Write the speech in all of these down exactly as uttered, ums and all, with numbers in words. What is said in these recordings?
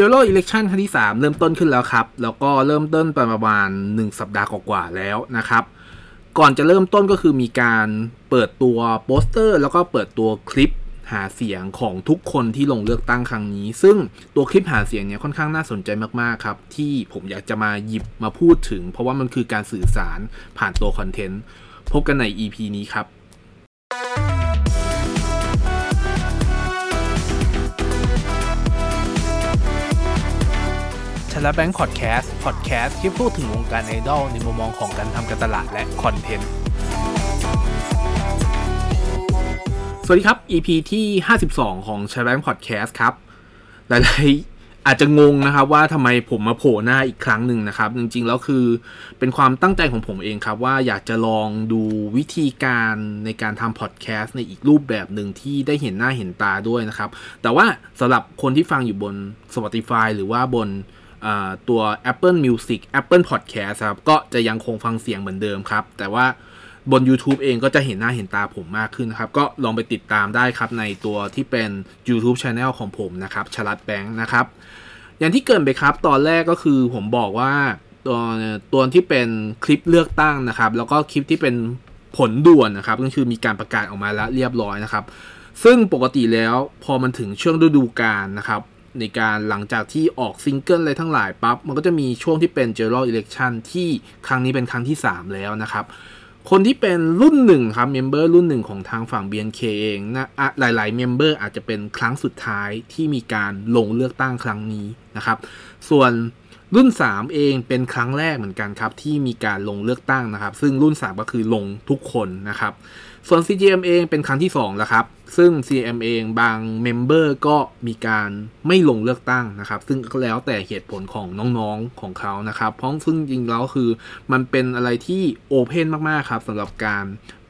General Election ครั้งที่สามเริ่มต้นขึ้นแล้วครับแล้วก็เริ่มต้นประมาณหนึ่งสัปดาห์กว่าๆแล้วนะครับก่อนจะเริ่มต้นก็คือมีการเปิดตัวโปสเตอร์แล้วก็เปิดตัวคลิปหาเสียงของทุกคนที่ลงเลือกตั้งครั้งนี้ซึ่งตัวคลิปหาเสียงเนี่ยค่อนข้างน่าสนใจมากๆครับที่ผมอยากจะมาหยิบมาพูดถึงเพราะว่ามันคือการสื่อสารผ่านตัวคอนเทนต์พบกันใน อี พี นี้ครับชนะแบงค์พอดแคสต์พอดแคสต์ที่พูดถึงวงการไอดอลในมุมมองของการทำการตลาดและคอนเทนต์สวัสดีครับ อี พี ที่ห้าสิบสองของชนะแบงค์พอดแคสต์ครับหลายๆอาจจะงงนะครับว่าทำไมผมมาโผล่หน้าอีกครั้งหนึ่งนะครับจริงๆแล้วคือเป็นความตั้งใจของผมเองครับว่าอยากจะลองดูวิธีการในการทำพอดแคสต์ในอีกรูปแบบหนึ่งที่ได้เห็นหน้าเห็นตาด้วยนะครับแต่ว่าสำหรับคนที่ฟังอยู่บน Spotify หรือว่าบนตัว Apple Music Apple Podcast ครับก็จะยังคงฟังเสียงเหมือนเดิมครับแต่ว่าบน YouTube เองก็จะเห็นหน้าเห็นตาผมมากขึ้นนะครับก็ลองไปติดตามได้ครับในตัวที่เป็น YouTube Channel ของผมนะครับชลัดแบงค์นะครับอย่างที่เกริ่นไปครับตอนแรกก็คือผมบอกว่าตัวตัวที่เป็นคลิปเลือกตั้งนะครับแล้วก็คลิปที่เป็นผลด่วนนะครับก็คือมีการประกาศออกมาแล้วเรียบร้อยนะครับซึ่งปกติแล้วพอมันถึงช่วงฤดูกาลนะครับในการหลังจากที่ออกซิงเกิลอะไรทั้งหลายปั๊บมันก็จะมีช่วงที่เป็น General Election ที่ครั้งนี้เป็นครั้งที่สามแล้วนะครับคนที่เป็นรุ่นหนึ่งครับเมมเบอร์รุ่นหนึ่งของทางฝั่ง บี เอ็น เค เองนะหลายๆเมมเบอร์อาจจะเป็นครั้งสุดท้ายที่มีการลงเลือกตั้งครั้งนี้นะครับส่วนรุ่นสามเองเป็นครั้งแรกเหมือนกันครับที่มีการลงเลือกตั้งนะครับซึ่งรุ่นสามก็คือลงทุกคนนะครับส่วน ซี จี เอ็ม เองเป็นครั้งที่สองแล้วครับซึ่ง ซี เอ็ม เองบางเมมเบอร์ก็มีการไม่ลงเลือกตั้งนะครับซึ่งก็แล้วแต่เหตุผลของน้องๆของเขานะครับเพราะซึ่งจริงแล้วคือมันเป็นอะไรที่โอเพ่นมากๆครับสำหรับการ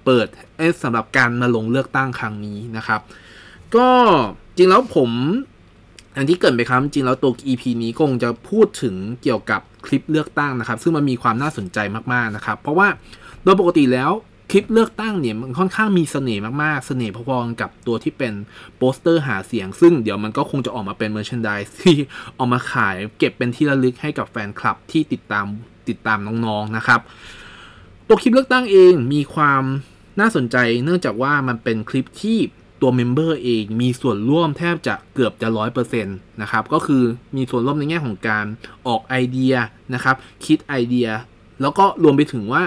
เปิดเอ๊ะสำหรับการมาลงเลือกตั้งครั้งนี้นะครับก็จริงแล้วผมอันที่เกิดไปครับจริงแล้วตัว อี พี นี้คงจะพูดถึงเกี่ยวกับคลิปเลือกตั้งนะครับซึ่งมันมีความน่าสนใจมากๆนะครับเพราะว่าโดยปกติแล้วคลิปเลือกตั้งเนี่ยมันค่อนข้างมีเสน่ห์มากๆเสน่ห์พอๆกับตัวที่เป็นโปสเตอร์หาเสียงซึ่งเดี๋ยวมันก็คงจะออกมาเป็นเมอร์แชนไดส์ที่เอามาขายเก็บเป็นที่ระลึกให้กับแฟนคลับที่ติดตามติดตามน้องๆนะครับตัวคลิปเลือกตั้งเองมีความน่าสนใจเนื่องจากว่ามันเป็นคลิปที่ตัวเมมเบอร์เองมีส่วนร่วมแทบจะเกือบจะ ร้อยเปอร์เซ็นต์ นะครับก็คือมีส่วนร่วมในแง่ของการออกไอเดียนะครับคิดไอเดียแล้วก็รวมไปถึงว่า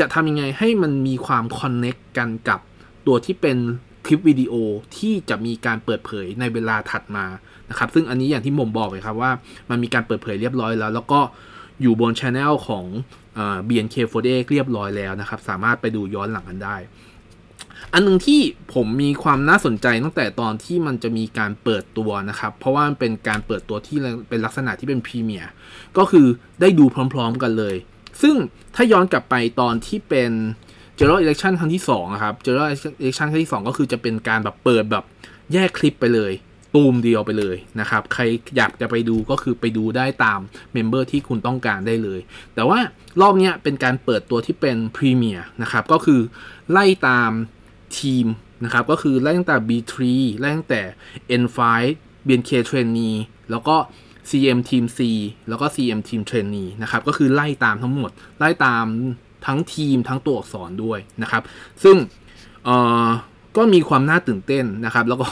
จะทำยังไงให้มันมีความคอนเนคกันกับตัวที่เป็นคลิปวิดีโอที่จะมีการเปิดเผยในเวลาถัดมานะครับซึ่งอันนี้อย่างที่ผมบอกเลยครับว่ามันมีการเปิดเผยเรียบร้อยแล้วแล้วก็อยู่บน channel ของเอ่อ บี เอ็น เค สี่สิบแปด เรียบร้อยแล้วนะครับสามารถไปดูย้อนหลังกันได้อันนึงที่ผมมีความน่าสนใจตั้งแต่ตอนที่มันจะมีการเปิดตัวนะครับเพราะว่ามันเป็นการเปิดตัวที่เป็นลักษณะที่เป็นพรีเมียร์ก็คือได้ดูพร้อมๆกันเลยซึ่งถ้าย้อนกลับไปตอนที่เป็น General Election ครั้งที่สองนะครับ General Election ครั้งที่สองก็คือจะเป็นการแบบเปิดแบบแยกคลิปไปเลยตูมเดียวไปเลยนะครับใครอยากจะไปดูก็คือไปดูได้ตามเมมเบอร์ที่คุณต้องการได้เลยแต่ว่ารอบเนี้ยเป็นการเปิดตัวที่เป็นพรีเมียร์นะครับก็คือไล่ตามทีมนะครับก็คือไล่ตั้งแต่ บี สาม ไล่ตั้งแต่ เอ็น ไฟว์ บี เอ็น เค Trainee แล้วก็ซี เอ็ม Team C แล้วก็ ซี เอ็ม Team Trainee นะครับก็คือไล่ตามทั้งหมดไล่ตามทั้งทีมทั้งตัวอักษรด้วยนะครับซึ่งเอ่อก็มีความน่าตื่นเต้นนะครับแล้วก็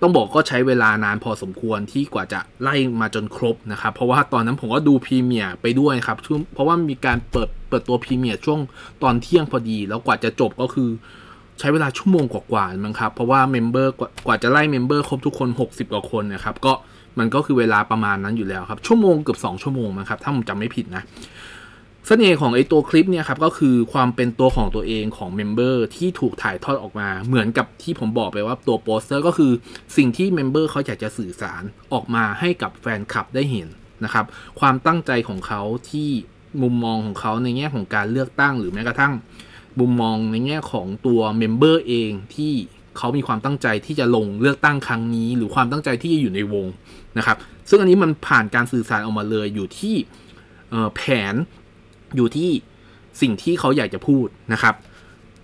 ต้องบอกก็ใช้เวลานานพอสมควรที่กว่าจะไล่มาจนครบนะครับเพราะว่าตอนนั้นผมก็ดูพรีเมียร์ไปด้วยครับเพราะว่ามีการเปิดเปิดตัวพรีเมียร์ช่วงตอนเที่ยงพอดีแล้วกว่าจะจบก็คือใช้เวลาชั่วโมงกว่าๆมั้งครับเพราะว่าเมมเบอร์กว่าจะไล่เมมเบอร์ครบทุกคนหกสิบกว่าคนนะครับก็มันก็คือเวลาประมาณนั้นอยู่แล้วครับชั่วโมงเกือบสองชั่วโมงมั้งครับถ้าผมจำไม่ผิดนะเสน่ห์ของไอ้ตัวคลิปเนี่ยครับก็คือความเป็นตัวของตัวเองของเมมเบอร์ที่ถูกถ่ายทอดออกมาเหมือนกับที่ผมบอกไปว่าตัวโปสเตอร์ก็คือสิ่งที่เมมเบอร์เขาอยากจะสื่อสารออกมาให้กับแฟนคลับได้เห็นนะครับความตั้งใจของเขาที่มุมมองของเขาในแง่ของการเลือกตั้งหรือแม้กระทั่งมุมมองในแง่ของตัวเมมเบอร์เองที่เขามีความตั้งใจที่จะลงเลือกตั้งครั้งนี้หรือความตั้งใจที่จะอยู่ในวงนะครับซึ่งอันนี้มันผ่านการสื่อสารออกมาเลยอยู่ที่แผนอยู่ที่สิ่งที่เขาอยากจะพูดนะครับ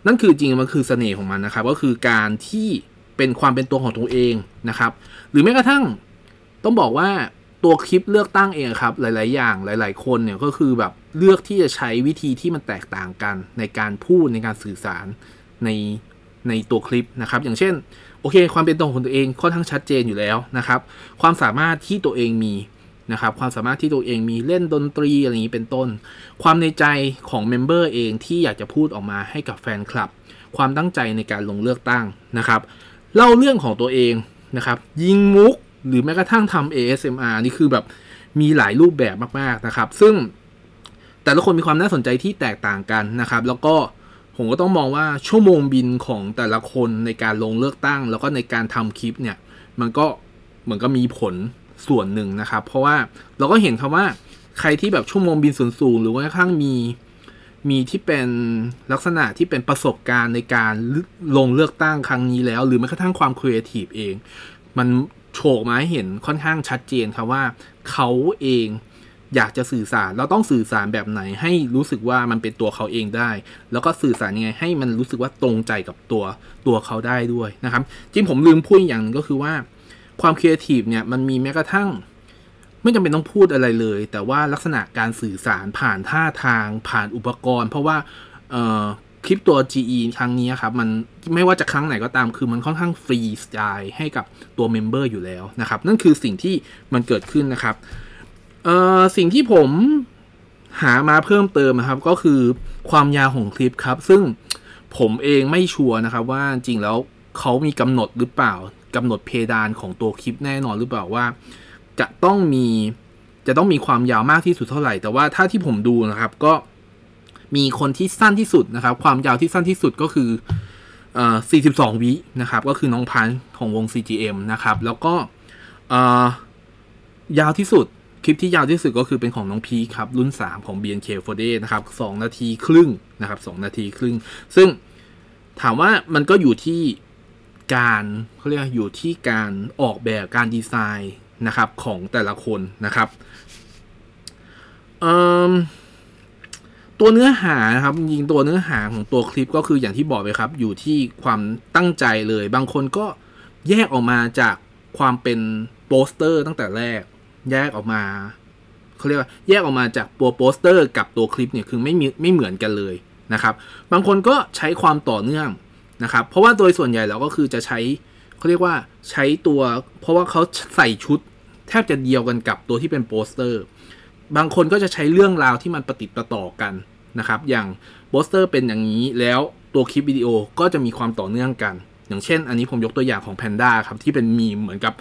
นั่นคือจริงมันคือเสน่ห์ของมันนะครับก็คือการที่เป็นความเป็นตัวของตัวเองนะครับหรือแม้กระทั่งต้องบอกว่า ตัวคลิปเลือกตั้งเองครับหลายๆอย่างหลายๆคนเนี่ยก็คือแบบเลือกที่จะใช้วิธีที่มันแตกต่างกันในการพูดในการสื่อสารในในตัวคลิปนะครับอย่างเช่นโอเคความเป็นตัวของตัวเองค่อนข้างชัดเจนอยู่แล้วนะครับความสามารถที่ตัวเองมีนะครับความสามารถที่ตัวเองมีเล่นดนตรีอะไรอย่างนี้เป็นต้นความในใจของเมมเบอร์เองที่อยากจะพูดออกมาให้กับแฟนคลับความตั้งใจในการลงเลือกตั้งนะครับเล่าเรื่องของตัวเองนะครับยิงมุกหรือแม้กระทั่งทำ เอ เอส เอ็ม อาร์ นี่คือแบบมีหลายรูปแบบมากๆนะครับซึ่งแต่ละคนมีความน่าสนใจที่แตกต่างกันนะครับแล้วก็ผมก็ต้องมองว่าชั่วโมงบินของแต่ละคนในการลงเลือกตั้งแล้วก็ในการทำคลิปเนี่ยมันก็เหมือนก็มีผลส่วนหนึ่งนะครับเพราะว่าเราก็เห็นคำว่าใครที่แบบชั่วโมงบินสูงๆหรือว่าข้างมีมีที่เป็นลักษณะที่เป็นประสบการณ์ในการลงเลือกตั้งครั้งนี้แล้วหรือแม้กระทั่งความครีเอทีฟเองมันโชว์มาให้เห็นค่อนข้างชัดเจนครับว่าเขาเองอยากจะสื่อสารเราต้องสื่อสารแบบไหนให้รู้สึกว่ามันเป็นตัวเขาเองได้แล้วก็สื่อสารยังไงให้มันรู้สึกว่าตรงใจกับตัวตัวเขาได้ด้วยนะครับจริงผมลืมพูดอย่างนึงก็คือว่าความครีเอทีฟเนี่ยมันมีแม้กระทั่งไม่จำเป็นต้องพูดอะไรเลยแต่ว่าลักษณะการสื่อสารผ่านท่าทางผ่านอุปกรณ์เพราะว่าคลิปตัว จี อี ครั้งนี้ครับมันไม่ว่าจะครั้งไหนก็ตามคือมันค่อนข้างฟรีสไตล์ให้กับตัวเมมเบอร์อยู่แล้วนะครับนั่นคือสิ่งที่มันเกิดขึ้นนะครับสิ่งที่ผมหามาเพิ่มเติมนะครับก็คือความยาวของคลิปครับซึ่งผมเองไม่ชัวร์นะครับว่าจริงแล้วเขามีกำหนดหรือเปล่ากำหนดเพดานของตัวคลิปแน่นอนหรือเปล่าว่าจะต้องมีจะต้องมีความยาวมากที่สุดเท่าไหร่แต่ว่าถ้าที่ผมดูนะครับก็มีคนที่สั้นที่สุดนะครับความยาวที่สั้นที่สุดก็คือเอ่อสี่สิบสองวินะครับก็คือน้องพันของวง ซี จี เอ็ม นะครับแล้วก็เอ่อยาวที่สุดคลิปที่ยาวที่สุดก็คือเป็นของน้องพีครับรุ่นสามของ บี เอ็น เค สี่สิบแปด นะครับสองนาทีครึ่งนะครับสองนาทีครึ่งซึ่งถามว่ามันก็อยู่ที่การเขาเรียกอยู่ที่การออกแบบการดีไซน์นะครับของแต่ละคนนะครับตัวเนื้อหานะครับจริงตัวเนื้อหาของตัวคลิปก็คืออย่างที่บอกไปครับอยู่ที่ความตั้งใจเลยบางคนก็แยกออกมาจากความเป็นโปสเตอร์ตั้งแต่แรกแยกออกมาเขาเรียกว่าแยกออกมาจากตัวโปสเตอร์กับตัวคลิปเนี่ยคือไม่มีไม่เหมือนกันเลยนะครับบางคนก็ใช้ความต่อเนื่องนะครับเพราะว่าโดยส่วนใหญ่แล้วก็คือจะใช้เขาเรียกว่าใช้ตัวเพราะว่าเขาใส่ชุดแทบจะเดียวกันกับตัวที่เป็นโปสเตอร์บางคนก็จะใช้เรื่องราวที่มันประติดประต่อกันนะครับอย่างโปสเตอร์เป็นอย่างนี้แล้วตัวคลิปวิดีโอก็จะมีความต่อเนื่องกันอย่างเช่นอันนี้ผมยกตัวอย่างของแพนด้าครับที่เป็นมีมเหมือนกับ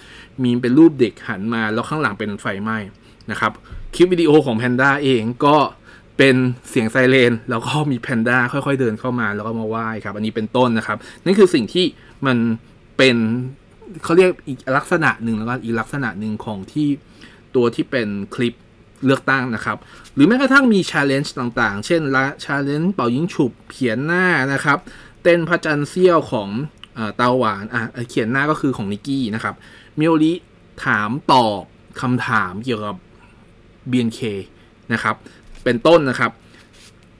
มีมเป็นรูปเด็กหันมาแล้วข้างหลังเป็นไฟไหม้นะครับคลิปวิดีโอของแพนด้าเองก็เป็นเสียงไซเรนแล้วก็มีแพนด้าค่อยๆเดินเข้ามาแล้วก็มาไหว้ครับอันนี้เป็นต้นนะครับนั่นคือสิ่งที่มันเป็นเขาเรียกอีกลักษณะหนึ่งแล้วก็อีกลักษณะหนึ่งของที่ตัวที่เป็นคลิปเลือกตั้งนะครับหรือแม้กระทั่งมี challenge ต่างๆเช่นละ challenge เป่ายิงฉุบเขียนหน้านะครับเต้นพระจันทร์เสี้ยวของเอ่อตาหวานอ่ะเขียนหน้าก็คือของนิกกี้นะครับมิโอริถามตอบคำถามเกี่ยวกับ บี เอ็น เค นะครับเป็นต้นนะครับ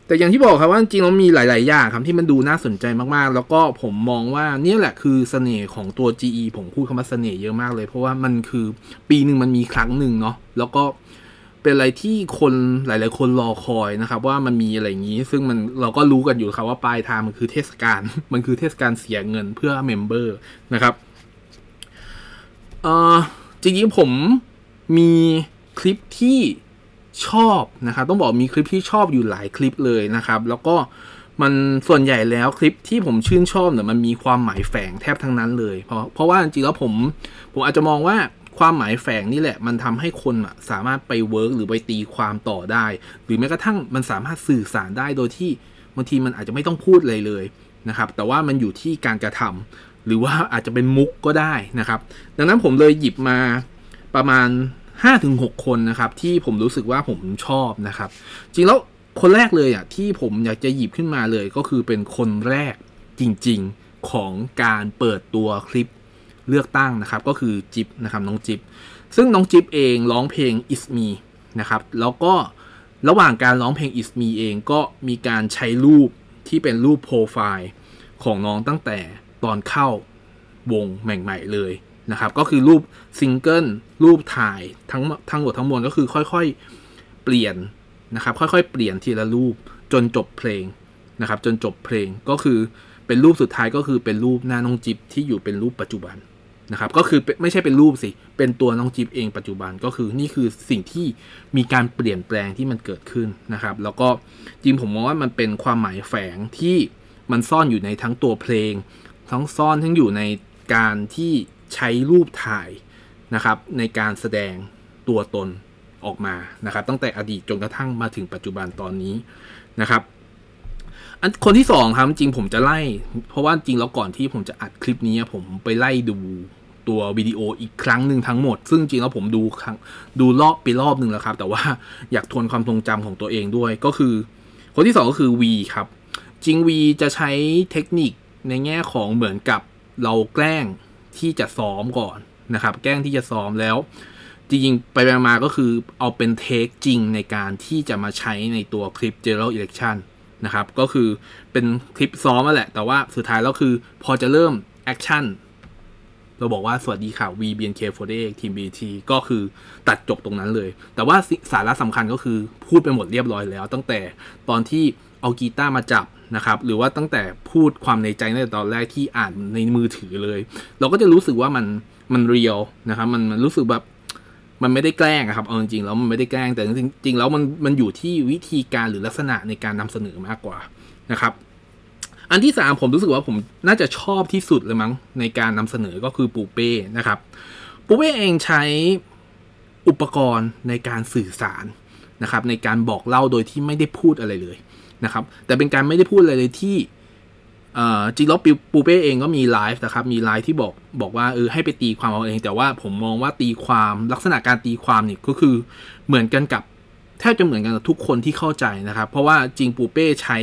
แต่อย่างที่บอกครับว่าจริงๆมันมีหลายๆอย่างครับที่มันดูน่าสนใจมากๆแล้วก็ผมมองว่านี่แหละคือเสน่ห์ของตัว จี อี ผมพูดคำว่าเสน่ห์เยอะมากเลยเพราะว่ามันคือปีหนึ่งมันมีครั้งหนึ่งเนาะแล้วก็เป็นอะไรที่คนหลายๆคนรอคอยนะครับว่ามันมีอะไรอย่างนี้ซึ่งมันเราก็รู้กันอยู่ครับว่าปลายทางมันคือเทศกาลมันคือเทศกาลเสียเงินเพื่อเมมเบอร์นะครับเอ่อจริงๆผมมีคลิปที่ชอบนะครับต้องบอกมีคลิปที่ชอบอยู่หลายคลิปเลยนะครับแล้วก็มันส่วนใหญ่แล้วคลิปที่ผมชื่นชอบเนี่ยมันมีความหมายแฝงแทบทั้งนั้นเลยเพราะเพราะว่าจริงแล้วผมผมอาจจะมองว่าความหมายแฝงนี่แหละมันทำให้คนสามารถไปเวิร์กหรือไปตีความต่อได้หรือแม้กระทั่งมันสามารถสื่อสารได้โดยที่บางทีมันอาจจะไม่ต้องพูดเลยเลยนะครับแต่ว่ามันอยู่ที่การกระทำหรือว่าอาจจะเป็นมุกก็ได้นะครับดังนั้นผมเลยหยิบมาประมาณห้าถึงหก คนนะครับที่ผมรู้สึกว่าผมชอบนะครับจริงแล้วคนแรกเลยอ่ะที่ผมอยากจะหยิบขึ้นมาเลยก็คือเป็นคนแรกจริงๆของการเปิดตัวคลิปเลือกตั้งนะครับก็คือจิ๊บนะครับน้องจิ๊บซึ่งน้องจิ๊บเองร้องเพลง Is Me นะครับแล้วก็ระหว่างการร้องเพลง Is Me เองก็มีการใช้รูปที่เป็นรูปโปรไฟล์ของน้องตั้งแต่ตอนเข้าวงใหม่ๆเลย นะครับก็คือรูปซิงเกิลรูปถ่ายทั้งทั้งหมดทั้งมวลก็คือค่อยๆเปลี่ยนนะครับค่อยๆเปลี่ยนทีละรูปจนจบเพลงนะครับจนจบเพลงก็คือเป็นรูปสุดท้ายก็คือเป็นรูปหน้าน้องจิ๊บที่อยู่เป็นรูปปัจจุบันนะครับก็คือไม่ใช่เป็นรูปสิเป็นตัวน้องจิ๊บเองปัจจุบันก็คือนี่คือสิ่งที่มีการเปลี่ยนแปลงที่มันเกิดขึ้นนะครับแล้วก็จริงผมมองว่ามันเป็นความหมายแฝงที่มันซ่อนอยู่ในทั้งตัวเพลงทั้งซ่อนทั้งอยู่ในการที่ใช้รูปถ่ายนะครับในการแสดงตัวตนออกมานะครับตั้งแต่อดีตจนกระทั่งมาถึงปัจจุบันตอนนี้นะครับอันคนที่สองครับจริงผมจะไล่เพราะว่าจริงแล้วก่อนที่ผมจะอัดคลิปนี้ผมไปไล่ดูตัววิดีโออีกครั้งหนึ่งทั้งหมดซึ่งจริงแล้วผมดูครั้งดูรอบไปรอบหนึ่งแล้วครับแต่ว่าอยากทวนความทรงจำของตัวเองด้วยก็คือคนที่สองก็คือ V ครับจริง V จะใช้เทคนิคในแง่ของเหมือนกับเราแกล้งที่จะซ้อมก่อนนะครับแกล้งที่จะซ้อมแล้วจริงๆไปมาก็คือเอาเป็นเทคจริงในการที่จะมาใช้ในตัวคลิป General Election นะครับก็คือเป็นคลิปซ้อมนั่นแหละแต่ว่าสุดท้ายแล้วคือพอจะเริ่มแอคชั่นเราบอกว่าสวัสดีค่ะ V บี เอ็น เค สี่สิบแปด ทีม บี ที ก็คือตัดจบตรงนั้นเลยแต่ว่าสาระสำคัญก็คือพูดไปหมดเรียบร้อยแล้วตั้งแต่ตอนที่เอากีตาร์มาจับนะครับหรือว่าตั้งแต่พูดความในใจตั้งแต่ตอนแรกที่อ่านในมือถือเลยเราก็จะรู้สึกว่ามันมันเรียลนะครับมันมันรู้สึกแบบมันไม่ได้แกล้งครับเอาจริงๆแล้วมันไม่ได้แกล้งแต่จริงๆแล้วมันมันอยู่ที่วิธีการหรือลักษณะในการนำเสนอมากกว่านะครับอันที่สามผมรู้สึกว่าผมน่าจะชอบที่สุดเลยมั้งในการนำเสนอก็คือปูเป้นะครับปูเป้เองใช้อุปกรณ์ในการสื่อสารนะครับในการบอกเล่าโดยที่ไม่ได้พูดอะไรเลยนะครับแต่เป็นการไม่ได้พูดอะไรเลยที่จริงแล้วปูเป้เองก็มีไลฟ์นะครับมีไลฟ์ที่บอกบอกว่าเออให้ไปตีความเอาเองแต่ว่าผมมองว่าตีความลักษณะการตีความนี่ก็คือเหมือนกันกับแทบจะเหมือนกันกับทุกคนที่เข้าใจนะครับเพราะว่าจริงปูเป้ใช้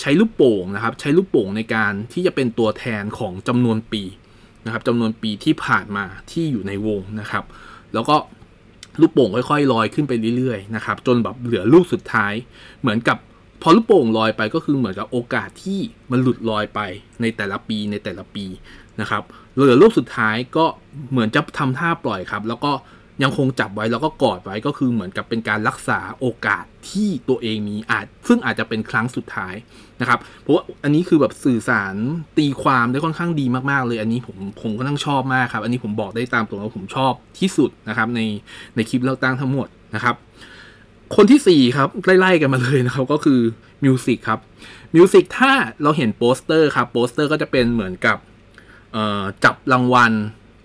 ใช้ลูกโป่งนะครับใช้ลูกโป่งในการที่จะเป็นตัวแทนของจำนวนปีนะครับจำนวนปีที่ผ่านมาที่อยู่ในวงนะครับแล้วก็ลูกโป่งค่อยๆลอยขึ้นไปเรื่อยๆนะครับจนแบบเหลือลูกสุดท้ายเหมือนกับพอลูกโป่งลอยไปก็คือเหมือนกับโอกาสที่มันหลุดลอยไปในแต่ละปีในแต่ละปีนะครับเหลือลูกสุดท้ายก็เหมือนจะทำท่าปล่อยครับแล้วก็ยังคงจับไว้แล้วก็กอดไว้ก็คือเหมือนกับเป็นการรักษาโอกาสที่ตัวเองมีอาจซึ่งอาจจะเป็นครั้งสุดท้ายนะครับเพราะว่าอันนี้คือแบบสื่อสารตีความได้ค่อนข้างดีมากๆเลยอันนี้ผมผมค่อนข้างชอบมากครับอันนี้ผมบอกได้ตามตรงว่าผมชอบที่สุดนะครับในในคลิปเล่าตั้งทั้งหมดนะครับคนที่สี่ครับไล่ๆกันมาเลยนะครับก็คือมิวสิกครับมิวสิกถ้าเราเห็นโปสเตอร์ครับโปสเตอร์ก็จะเป็นเหมือนกับจับรางวัล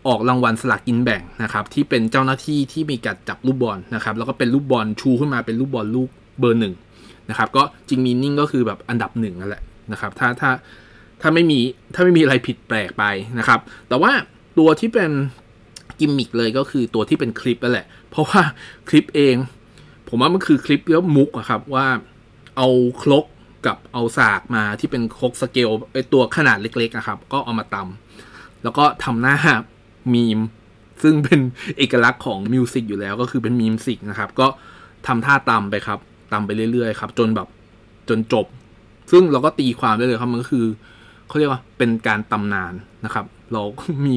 ออกรางวัลสลากกินแบ่งนะครับที่เป็นเจ้าหน้าที่ที่มีการจับลูกบอลนะครับแล้วก็เป็นลูกบอลชูขึ้นมาเป็นลูกบอลลูกเบอร์หนึ่งนะครับก็จริงมีนิ่งก็คือแบบอันดับหนึ่งนั่นแหละนะครับถ้าถ้าถ้าไม่มีถ้าไม่มีอะไรผิดแปลกไปนะครับแต่ว่าตัวที่เป็นกิมมิคเลยก็คือตัวที่เป็นคลิปนั่นแหละเพราะว่าคลิปเองผมว่ามันคือคลิปเรียกมุกอะครับว่าเอาครกกับเอาสากมาที่เป็นครกสเกลไอตัวขนาดเล็กๆนะครับก็เอามาตำแล้วก็ทำหน้ามีมซึ่งเป็นเอกลักษณ์ของมิวสิกอยู่แล้วก็คือเป็นมีมสิกนะครับก็ทำท่าตำไปครับตำไปเรื่อยๆครับจนแบบจนจบซึ่งเราก็ตีความได้เลยครับมันก็คือเขาเรียกว่าเป็นการตำนานนะครับเรามี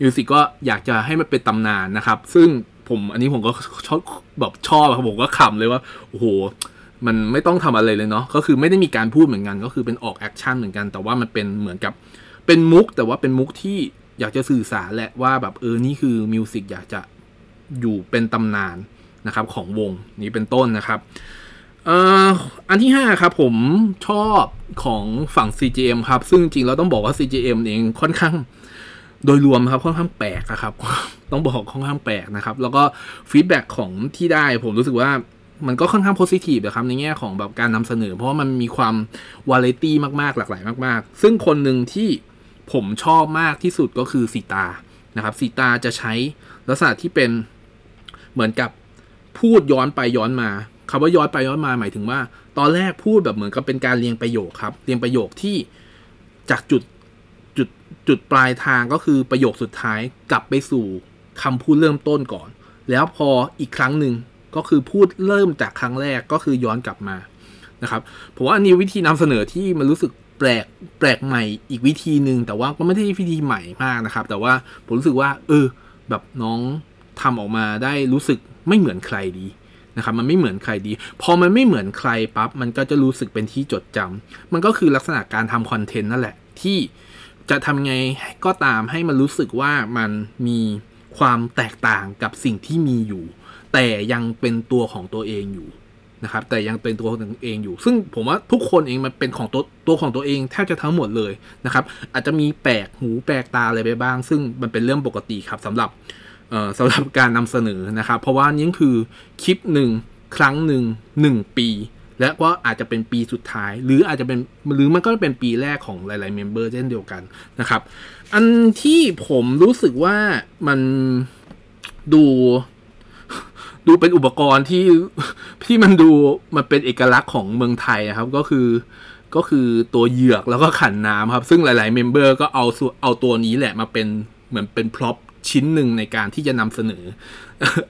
มิวสิกก็อยากจะให้มันเป็นตำนานนะครับซึ่งผมอันนี้ผมก็ชอบแบบชอบครับผมก็ขำเลยว่าโอ้โหมันไม่ต้องทำอะไรเลยเนาะก็คือไม่ได้มีการพูดเหมือนกันก็คือเป็นออกแอคชั่นเหมือนกันแต่ว่ามันเป็นเหมือนกับเป็นมุกแต่ว่าเป็นมุกที่อยากจะสื่อสารแหละว่าแบบเออนี่คือมิวสิกอยากจะอยู่เป็นตำนานนะครับของวงนี้เป็นต้นนะครับเอ่ออันที่ห้าครับผมชอบของฝั่ง ซี จี เอ็ม ครับซึ่งจริงๆแล้วต้องบอกว่า ซี จี เอ็ม เองค่อนข้างโดยรวมครับค่อนข้างแปลกครับต้องบอกค่อนข้างแปลกนะครับแล้วก็ฟีดแบ็กของที่ได้ผมรู้สึกว่ามันก็ค่อนข้างโพสิทีฟนะครับในแง่ของแบบการนำเสนอเพราะว่ามันมีความวาไรตี้มากๆหลากหลายมากๆซึ่งคนหนึ่งที่ผมชอบมากที่สุดก็คือสีตานะครับสีตาจะใช้ลักษณะที่เป็นเหมือนกับพูดย้อนไปย้อนมาคำว่าย้อนไปย้อนมาหมายถึงว่าตอนแรกพูดแบบเหมือนกับเป็นการเรียงประโยคครับเรียงประโยคที่จากจุดจุดจุดปลายทางก็คือประโยคสุดท้ายกลับไปสู่คำพูดเริ่มต้นก่อนแล้วพออีกครั้งหนึ่งก็คือพูดเริ่มจากครั้งแรกก็คือย้อนกลับมานะครับผมว่าอันนี้วิธีนำเสนอที่มันรู้สึก แปลกแปลกใหม่อีกวิธีนึงแต่ว่าก็ไม่ได้วิธีใหม่มากนะครับแต่ว่าผมรู้สึกว่าเออแบบน้องทำออกมาได้รู้สึกไม่เหมือนใครดีนะครับมันไม่เหมือนใครดีพอมันไม่เหมือนใครปั๊บมันก็จะรู้สึกเป็นที่จดจำมันก็คือลักษณะการทำคอนเทนต์นั่นแหละที่จะทำไงก็ตามให้มันรู้สึกว่ามันมีความแตกต่างกับสิ่งที่มีอยู่แต่ยังเป็นตัวของตัวเองอยู่นะครับแต่ยังเป็นตัวของตัวเองอยู่ซึ่งผมว่าทุกคนเองมันเป็นของตัวตัวของตัวเองแทบจะทั้งหมดเลยนะครับอาจจะมีแปลกหูแปลกตาอะไรไปบ้างซึ่งมันเป็นเรื่องปกติครับสำหรับเอ่อสำหรับการนำเสนอนะครับเพราะว่านี่คือคลิปหนึ่งครั้งหนึ่งหนึ่งปีและก็อาจจะเป็นปีสุดท้ายหรืออาจจะเป็นหรือมันก็เป็นปีแรกของหลายๆเมมเบอร์เช่นเดียวกันนะครับอันที่ผมรู้สึกว่ามันดูดูเป็นอุปกรณ์ที่ที่มันดูมันเป็นเอกลักษณ์ของเมืองไทยนะครับก็คือก็คือตัวเหยือกแล้วก็ขันน้ำครับซึ่งหลายๆเมมเบอร์ก็เอาเอาตัวนี้แหละมาเป็นเหมือนเป็นพร็อพชิ้นหนึ่งในการที่จะนำเสนอ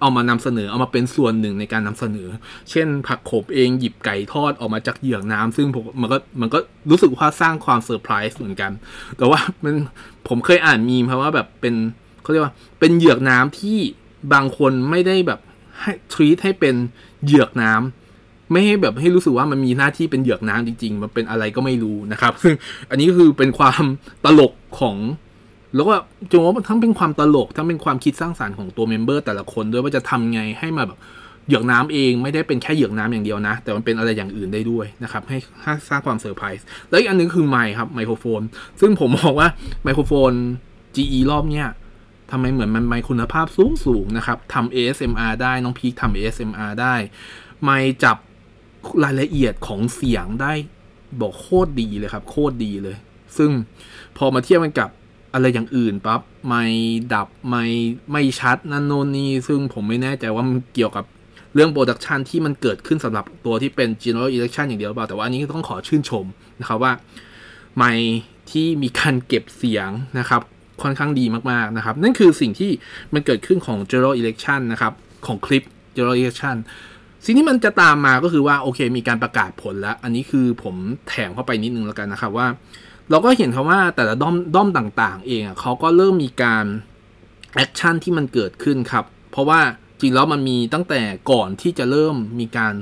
เอามานำเสนอเอามาเป็นส่วนหนึ่งในการนำเสนอเช่นผักโขมเองหยิบไก่ทอดออกมาจากเหยือกน้ำซึ่งผมมันก็มันก็รู้สึกว่าสร้างความเซอร์ไพรส์เหมือนกันแต่ว่ามันผมเคยอ่านมีมเพราะว่าแบบเป็นเขาเรียกว่าเป็นเหยือกน้ำที่บางคนไม่ได้แบบให้ทรีตให้เป็นเหยือกน้ำไม่ให้แบบให้รู้สึกว่ามันมีหน้าที่เป็นเหยือกน้ำจริงๆมันเป็นอะไรก็ไม่รู้นะครับซึ่งอันนี้คือเป็นความตลกของแล้วก็จงว่าทั้งเป็นความตลกทั้งเป็นความคิดสร้างสรรค์ของตัวเมมเบอร์แต่ละคนด้วยว่าจะทำไงให้มาแบบเหยือกน้ำเองไม่ได้เป็นแค่เหยือกน้ำอย่างเดียวนะแต่มันเป็นอะไรอย่างอื่นได้ด้วยนะครับให้สร้างความเซอร์ไพรส์แล้วอีกอันนึงคือไมค์ครับไมโครโฟนซึ่งผมมองว่าไมโครโฟน จี อี รอบเนี้ยทำไมเหมือนมันไมค์คุณภาพสูงสูงนะครับทำ เอ เอส เอ็ม อาร์ ได้น้องพีคทำ เอ เอส เอ็ม อาร์ ได้ไมค์จับรายละเอียดของเสียงได้บอกโคตรดีเลยครับโคตรดีเลยซึ่งพอมาเทียบกันกับอะไรอย่างอื่นปั๊บไม่ดับไม่ไม่ชัดนั่นโน่นนี่ซึ่งผมไม่แน่ใจว่ามันเกี่ยวกับเรื่องโปรดักชันที่มันเกิดขึ้นสำหรับตัวที่เป็น General Election อย่างเดียวหรือเปล่าแต่ว่าอันนี้ต้องขอชื่นชมนะครับว่าไม่ที่มีการเก็บเสียงนะครับค่อนข้างดีมากๆนะครับนั่นคือสิ่งที่มันเกิดขึ้นของ General Election นะครับของคลิป General Election สิ่งที่มันจะตามมาก็คือว่าโอเคมีการประกาศผลแล้วอันนี้คือผมแถมเข้าไปนิดนึงแล้วกันนะครับว่าเราก็เห็นครับว่าแต่ละด้อมด้อมต่างๆเองอ่ะเขาก็เริ่มมีการแอคชั่นที่มันเกิดขึ้นครับเพราะว่าจริงแล้วมันมีตั้งแต่ก่อนที่จะเริ่มมีการ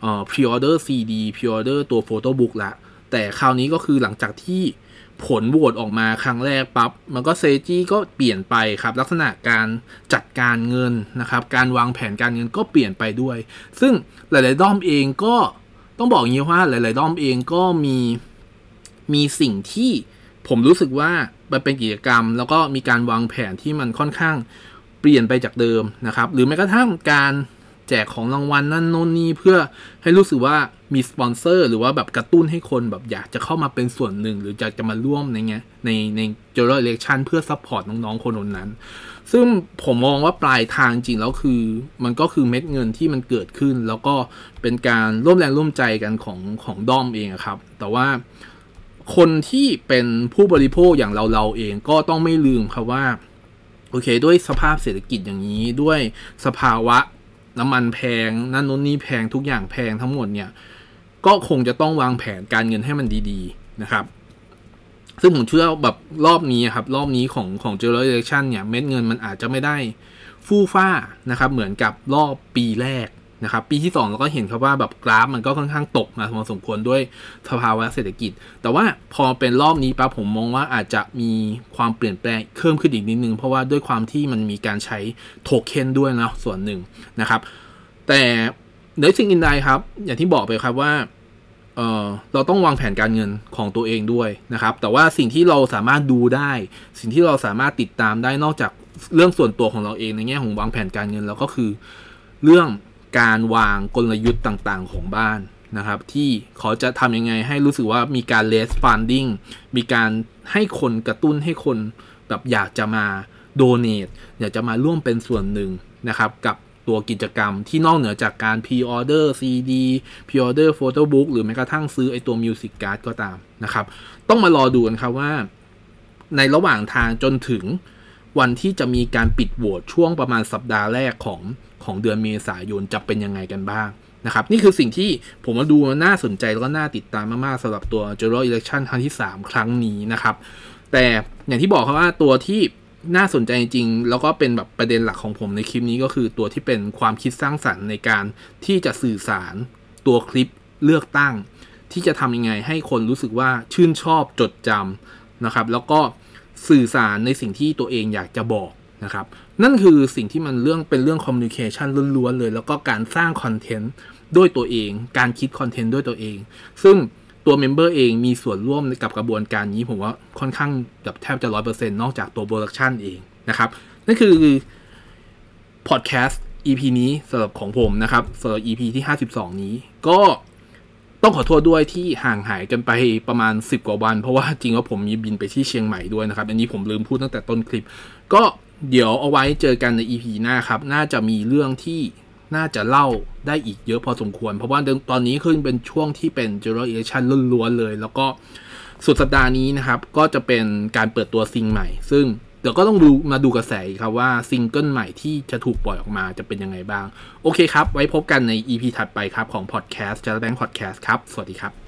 เอ่อพรีออเดอร์ซีดีพรีออเดอร์ตัวโฟโต้บุ๊กละแต่คราวนี้ก็คือหลังจากที่ผลโหวตออกมาครั้งแรกปั๊บมันก็เซจี้ก็เปลี่ยนไปครับลักษณะการจัดการเงินนะครับการวางแผนการเงินก็เปลี่ยนไปด้วยซึ่งหลายๆด้อมเองก็ต้องบอกอย่างนี้ว่าหลายๆด้อมเองก็มีมีสิ่งที่ผมรู้สึกว่ามันเป็นกิจกรรมแล้วก็มีการวางแผนที่มันค่อนข้างเปลี่ยนไปจากเดิมนะครับหรือแม้กระทั่งการแจกของรางวัลนั่นโน่นนี่เพื่อให้รู้สึกว่ามีสปอนเซอร์หรือว่าแบบกระตุ้นให้คนแบบอยากจะเข้ามาเป็นส่วนหนึ่งหรืออยากจะมาร่วมในเงี้ยในใน General Election เพื่อซัพพอร์ตน้องๆคนนั้นซึ่งผมมองว่าปลายทางจริงแล้วคือมันก็คือเม็ดเงินที่มันเกิดขึ้นแล้วก็เป็นการร่วมแรงร่วมใจกันของของด้อมเองครับแต่ว่าคนที่เป็นผู้บริโภคอย่างเราเราเองก็ต้องไม่ลืมครับว่าโอเคด้วยสภาพเศรษฐกิจอย่างนี้ด้วยสภาวะน้ำมันแพงนั่นนู้นนี่แพงทุกอย่างแพงทั้งหมดเนี่ยก็คงจะต้องวางแผนการเงินให้มันดีๆนะครับซึ่งผมเชื่อแบบรอบนี้ครับรอบนี้ของของ General Election เนี่ยเม็ดเงินมันอาจจะไม่ได้ฟู่ฟ้านะครับเหมือนกับรอบปีแรกนะครับปีที่สองเราก็เห็นครับว่าแบบกราฟมันก็ค่อนข้างตกมาพอสมควรด้วยสภาวะเศรษฐกิจแต่ว่าพอเป็นรอบนี้ปั๊บผมมองว่าอาจจะมีความเปลี่ยนแปลงเพิ่มขึ้นอีกนิดนึงเพราะว่าด้วยความที่มันมีการใช้โทเค็นด้วยนะส่วนหนึ่งนะครับแต่เดี๋ยวสิ่งอื่นใดครับอย่างที่บอกไปครับว่าเอ่อเราต้องวางแผนการเงินของตัวเองด้วยนะครับแต่ว่าสิ่งที่เราสามารถดูได้สิ่งที่เราสามารถติดตามได้นอกจากเรื่องส่วนตัวของเราเองในแง่ของวางแผนการเงินแล้วก็คือเรื่องการวางกลยุทธ์ต่างๆของบ้านนะครับที่เขาจะทำยังไงให้รู้สึกว่ามีการ raise funding มีการให้คนกระตุ้นให้คนแบบอยากจะมา donate อยากจะมาร่วมเป็นส่วนหนึ่งนะครับกับตัวกิจกรรมที่นอกเหนือจากการ pre-order ซี ดี pre-order photo book หรือแม้กระทั่งซื้อไอตัว music card ก็ตามนะครับต้องมารอดูกันครับว่าในระหว่างทางจนถึงวันที่จะมีการปิดโหวตช่วงประมาณสัปดาห์แรกของของเดือนเมษายนจะเป็นยังไงกันบ้าง นะครับนี่คือสิ่งที่ผมมาดูน่าสนใจแล้วก็น่าติดตามมากๆสำหรับตัว General Election ครั้งที่สามครั้งนี้นะครับแต่อย่างที่บอกครับว่าตัวที่น่าสนใจจริงแล้วก็เป็นแบบประเด็นหลักของผมในคลิปนี้ก็คือตัวที่เป็นความคิดสร้างสรรค์ในการที่จะสื่อสารตัวคลิปเลือกตั้งที่จะทำยังไงให้คนรู้สึกว่าชื่นชอบจดจำนะครับแล้วก็สื่อสารในสิ่งที่ตัวเองอยากจะบอกนะครับนั่นคือสิ่งที่มันเรื่องเป็นเรื่องคอมมิวนิเคชันล้วนๆเลยแล้วก็การสร้างคอนเทนต์ด้วยตัวเองการคิดคอนเทนต์ด้วยตัวเองซึ่งตัวเมมเบอร์เองมีส่วนร่วมกับกระบวนการนี้ผมว่าค่อนข้างแบบแทบจะ ร้อยเปอร์เซ็นต์ นอกจากตัวโปรดักชันเองนะครับนั่นคือพอดแคสต์ อี พี นี้สำหรับของผมนะครับสำหรับ อี พี ที่ห้าสิบสองนี้ก็ต้องขอโทษด้วยที่ห่างหายกันไปประมาณสิบกว่าวันเพราะว่าจริงว่าผมมีบินไปที่เชียงใหม่ด้วยนะครับอันนี้ผมลืมพูดตั้งแต่ต้นคลิปก็เดี๋ยวเอาไว้เจอกันใน อี พี หน้าครับน่าจะมีเรื่องที่น่าจะเล่าได้อีกเยอะพอสมควรเพราะว่าตอนนี้ขึ้นเป็นช่วงที่เป็น General Election ล้วนๆเลยแล้วก็สุดสัปดาห์นี้นะครับก็จะเป็นการเปิดตัวซิงใหม่ซึ่งเดี๋ยวก็ต้องดูมาดูกระแสครับว่าซิงเกิลใหม่ที่จะถูกปล่อยออกมาจะเป็นยังไงบ้างโอเคครับไว้พบกันใน อี พี ถัดไปครับของ Podcast จะแบงค์ Podcast ครับสวัสดีครับ